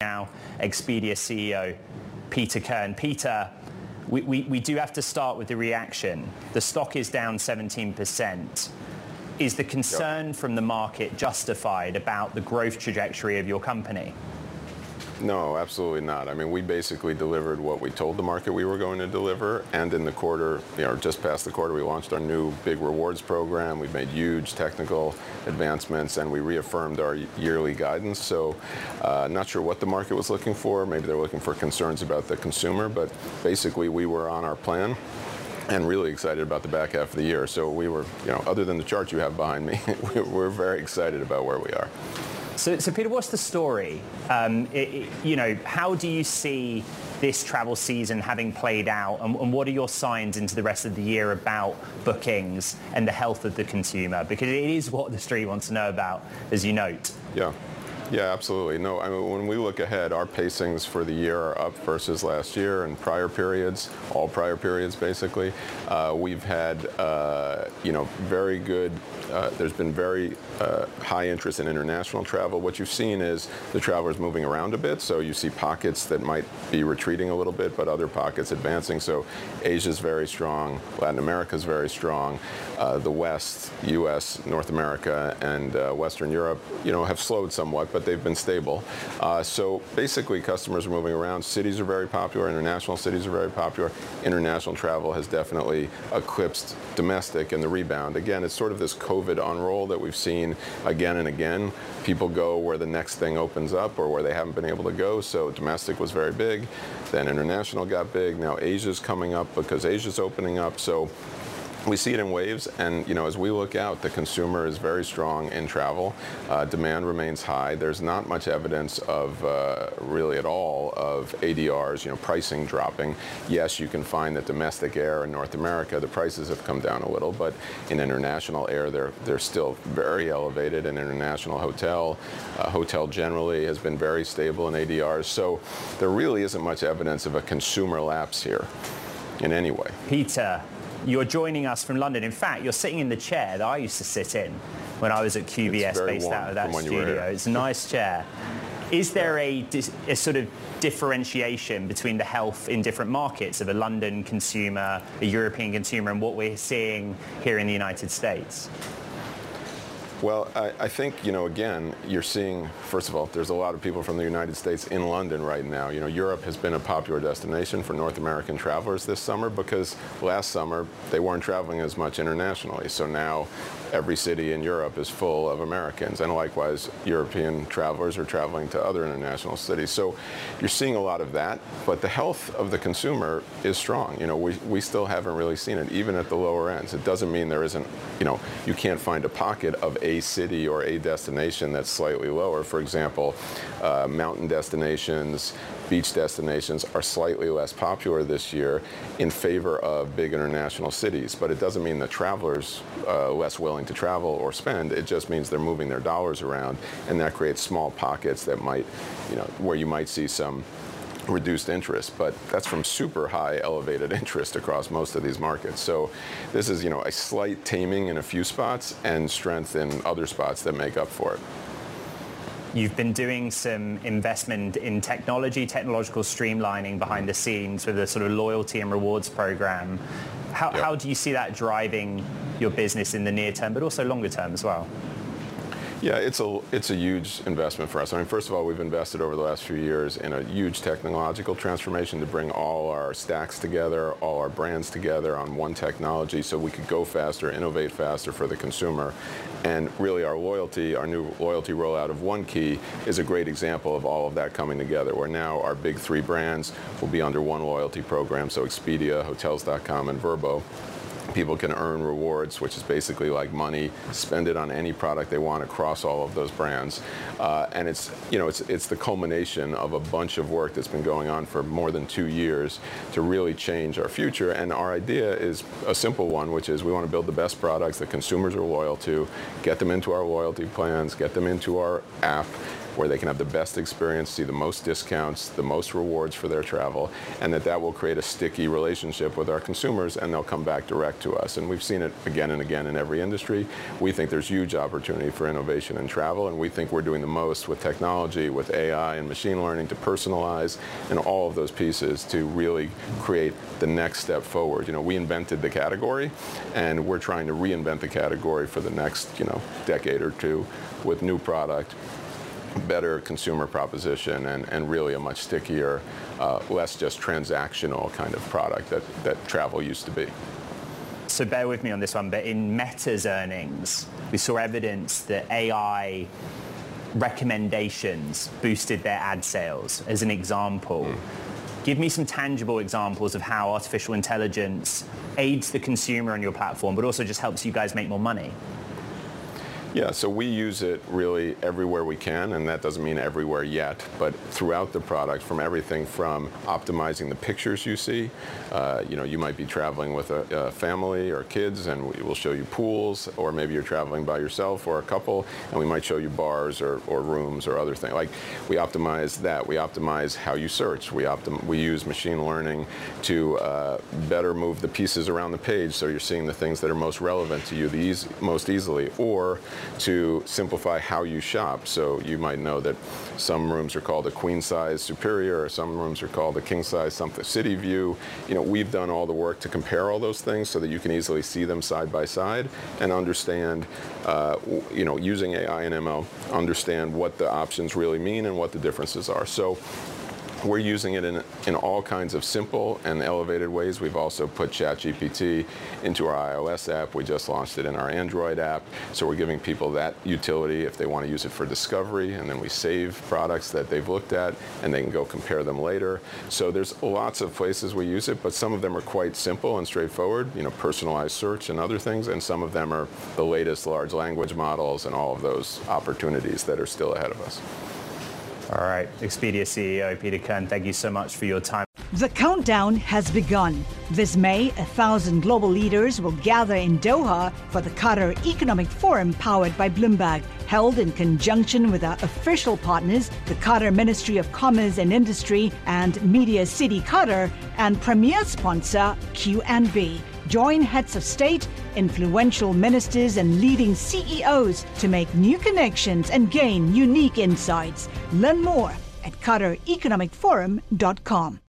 Now, Expedia CEO Peter Kern. Peter, we do have to start with the reaction. The stock is down 17%. Is the concern from the market justified about the growth trajectory of your company? No, absolutely not. I mean, we basically delivered what we told the market we were going to deliver. And in the quarter, you know, just past the quarter, we launched our new big rewards program. We've made huge technical advancements, and we reaffirmed our yearly guidance. So not sure what the market was looking for. Maybe they're looking for concerns about the consumer. But basically, we were on our plan and really excited about the back half of the year. So we were, you know, other than the chart you have behind me, we're very excited about where we are. So Peter, what's the story? You know, how do you see this travel season having played out, and what are your signs into the rest of the year about bookings and the health of the consumer? Because it is what the street wants to know about, as you note. Yeah, absolutely. No, I mean, when we look ahead, our pacings for the year are up versus last year and prior periods, all prior periods, basically. We've had, very good, there's been very high interest in international travel. What you've seen is the travelers moving around a bit. So you see pockets that might be retreating a little bit, but other pockets advancing. So Asia's very strong, Latin America's very strong. The West, US, North America, and Western Europe, you know, have slowed somewhat, but they've been stable. So basically, customers are moving around. Cities are very popular. International cities are very popular. International travel has definitely eclipsed domestic in the rebound. Again, it's sort of this COVID unroll that we've seen again and again. People go where the next thing opens up or where they haven't been able to go. So domestic was very big. Then international got big. Now Asia's coming up because Asia's opening up. So we see it in waves, and you know, as we look out, the consumer is very strong in travel. Demand remains high. There's not much evidence of really at all of ADRs, you know, pricing dropping. Yes, you can find that domestic air in North America, the prices have come down a little, but in international air, they're still very elevated. And international hotel generally has been very stable in ADRs. So there really isn't much evidence of a consumer lapse here, in any way. Peter, you're joining us from London. In fact, you're sitting in the chair that I used to sit in when I was at QBS, based out of that studio. It's a nice chair. Is there a sort of differentiation between the health in different markets of a London consumer, a European consumer, and what we're seeing here in the United States? Well, I think, you know, again, you're seeing, first of all, there's a lot of people from the United States in London right now. You know, Europe has been a popular destination for North American travelers this summer because last summer they weren't traveling as much internationally. So now every city in Europe is full of Americans. And likewise, European travelers are traveling to other international cities. So you're seeing a lot of that. But the health of the consumer is strong. You know, we still haven't really seen it, even at the lower ends. It doesn't mean there isn't, you know, you can't find a pocket of a city or a destination that's slightly lower. For example, mountain destinations, beach destinations are slightly less popular this year in favor of big international cities. But it doesn't mean the travelers are less willing to travel or spend. It just means they're moving their dollars around, and that creates small pockets that might, you know, where you might see some reduced interest, but that's from super high elevated interest across most of these markets. So this is, you know, a slight taming in a few spots and strength in other spots that make up for it. You've been doing some investment in technology, technological streamlining behind the scenes with a sort of loyalty and rewards program. How do you see that driving your business in the near term, but also longer term as well? Yeah, it's a huge investment for us. I mean, first of all, we've invested over the last few years in a huge technological transformation to bring all our stacks together, all our brands together on one technology so we could go faster, innovate faster for the consumer. And really our new loyalty rollout of OneKey is a great example of all of that coming together, where now our big three brands will be under one loyalty program, so Expedia, Hotels.com, and Vrbo. people can earn rewards, which is basically like money, spend it on any product they want across all of those brands. And it's, you know, it's the culmination of a bunch of work that's been going on for more than 2 years to really change our future. And our idea is a simple one, which is we want to build the best products that consumers are loyal to, get them into our loyalty plans, get them into our app, where they can have the best experience, see the most discounts, the most rewards for their travel, and that will create a sticky relationship with our consumers, and they'll come back direct to us. And we've seen it again and again in every industry. We think there's huge opportunity for innovation in travel, and we think we're doing the most with technology, with AI and machine learning to personalize and all of those pieces to really create the next step forward. You know, we invented the category, and we're trying to reinvent the category for the next, you know, decade or two with new product, better consumer proposition, and really a much stickier, less just transactional kind of product that travel used to be. So bear with me on this one, but in Meta's earnings, we saw evidence that AI recommendations boosted their ad sales, as an example. Give me some tangible examples of how artificial intelligence aids the consumer on your platform, but also just helps you guys make more money. Yeah, so we use it really everywhere we can, and that doesn't mean everywhere yet, but throughout the product, from everything from optimizing the pictures you see. You know, you might be traveling with a family or kids, and we will show you pools, or maybe you're traveling by yourself or a couple, and we might show you bars or rooms or other things. Like, we optimize that. We optimize how you search. We use machine learning to better move the pieces around the page so you're seeing the things that are most relevant to you most easily, or to simplify how you shop. So you might know that some rooms are called a queen-size superior, or some rooms are called a king-size something, city view. You know, we've done all the work to compare all those things so that you can easily see them side by side and understand, you know, using AI and ML, understand what the options really mean and what the differences are. So we're using it in all kinds of simple and elevated ways. We've also put ChatGPT into our iOS app. We just launched it in our Android app. So we're giving people that utility if they want to use it for discovery, and then we save products that they've looked at, and they can go compare them later. So there's lots of places we use it, but some of them are quite simple and straightforward, you know, personalized search and other things, and some of them are the latest large language models and all of those opportunities that are still ahead of us. All right, Expedia CEO Peter Kern, thank you so much for your time. The countdown has begun. This May, 1,000 global leaders will gather in Doha for the Qatar Economic Forum powered by Bloomberg, held in conjunction with our official partners, the Qatar Ministry of Commerce and Industry and Media City Qatar, and premier sponsor QNB. Join heads of state, influential ministers, and leading CEOs to make new connections and gain unique insights. Learn more at QatarEconomicForum.com.